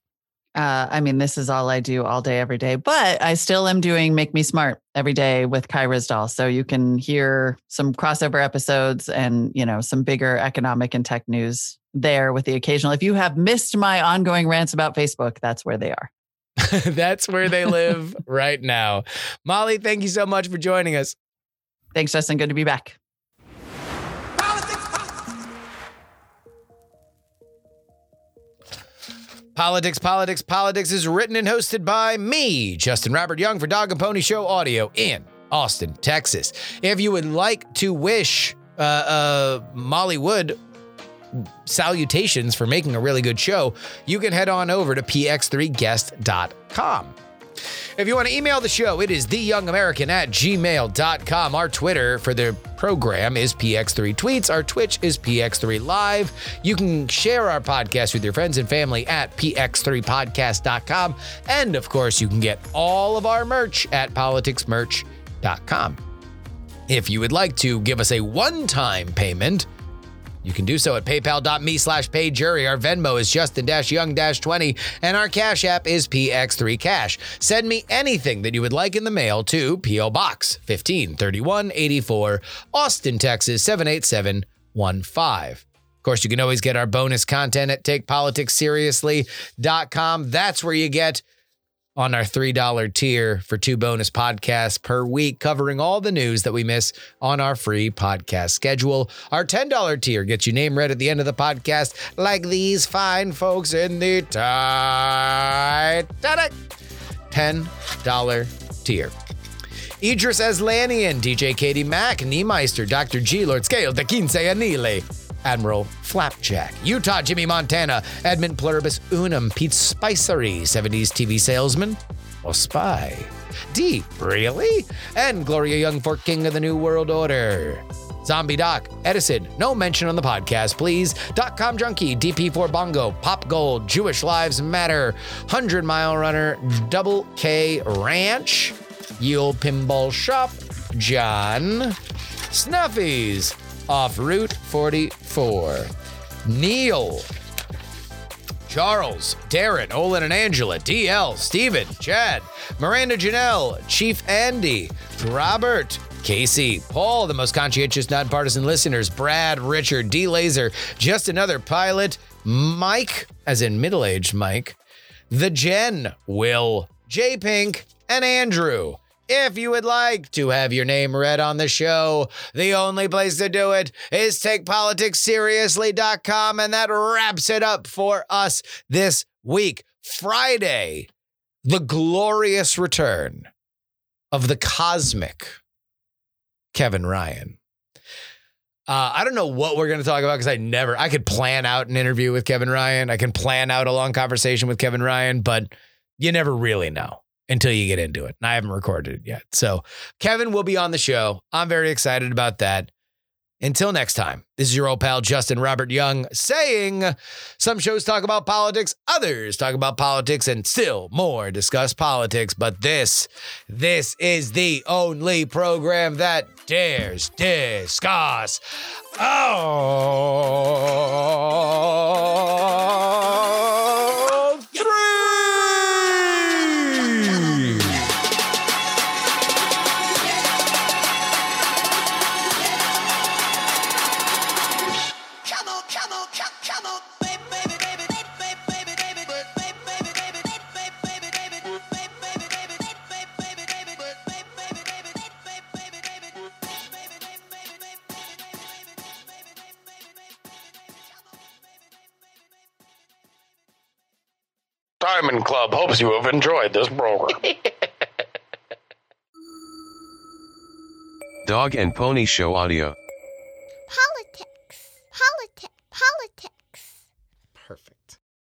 Uh, I mean, this is all I do all day, every day, but I still am doing Make Me Smart every day with Kai Ryssdal. So you can hear some crossover episodes and, you know, some bigger economic and tech news there with the occasional. If you have missed my ongoing rants about Facebook, that's where they are. That's where they live right now. Molly, thank you so much for joining us. Thanks, Justin. Good to be back. Politics, Politics, Politics is written and hosted by me, Justin Robert Young, for Dog and Pony Show Audio in Austin, Texas. If you would like to wish uh, uh, Molly Wood salutations for making a really good show, you can head on over to p x three guest dot com. If you want to email the show, it is the young american at gmail dot com. Our Twitter for the program is P X three tweets. Our Twitch is P X three live. You can share our podcast with your friends and family at p x three podcast dot com. And of course, you can get all of our merch at politics merch dot com. If you would like to give us a one-time payment, you can do so at paypal dot me slash paid jury. Our Venmo is Justin Young twenty, and our Cash App is P X three Cash. Send me anything that you would like in the mail to P O. Box fifteen thirty-one eighty-four, Austin, Texas seven eight seven one five. Of course, you can always get our bonus content at take politics seriously dot com. That's where you get on our three dollar tier for two bonus podcasts per week, covering all the news that we miss on our free podcast schedule. Our ten dollar tier gets you name read at the end of the podcast, like these fine folks in the Titanic. ten dollar tier. Idris Aslanian, D J Katie Mack, Niemeister, Doctor G, Lord Scale, De Quince Anile, Admiral Flapjack, Utah Jimmy Montana, Edmund Pluribus Unum, Pete Spicery, seventies T V salesman, or spy, D, really? And Gloria Young for King of the New World Order. Zombie Doc, Edison, no mention on the podcast, please. Dot-com Junkie, D P four Bongo, Pop Gold, Jewish Lives Matter, one hundred Mile Runner, Double K Ranch, Yule Pinball Shop, John, Snuffies, off Route forty-four, Neil, Charles, Darren, Olin and Angela, D L, Steven, Chad, Miranda Janelle, Chief Andy, Robert, Casey, Paul, the most conscientious nonpartisan listeners, Brad, Richard, D Laser, Just Another Pilot, Mike, as in middle-aged Mike, The Jen, Will, J Pink, and Andrew. If you would like to have your name read on the show, the only place to do it is take politics seriously dot com, and that wraps it up for us this week. Friday, the glorious return of the cosmic Kevin Ryan. Uh, I don't know what we're going to talk about because I never, I could plan out an interview with Kevin Ryan. I can plan out a long conversation with Kevin Ryan, but you never really know until you get into it. And I haven't recorded it yet. So Kevin will be on the show. I'm very excited about that. Until next time, this is your old pal, Justin Robert Young, saying some shows talk about politics, others talk about politics, and still more discuss politics. But this, this is the only program that dares discuss. Oh! Diamond Club hopes you have enjoyed this program. Dog and Pony Show Audio.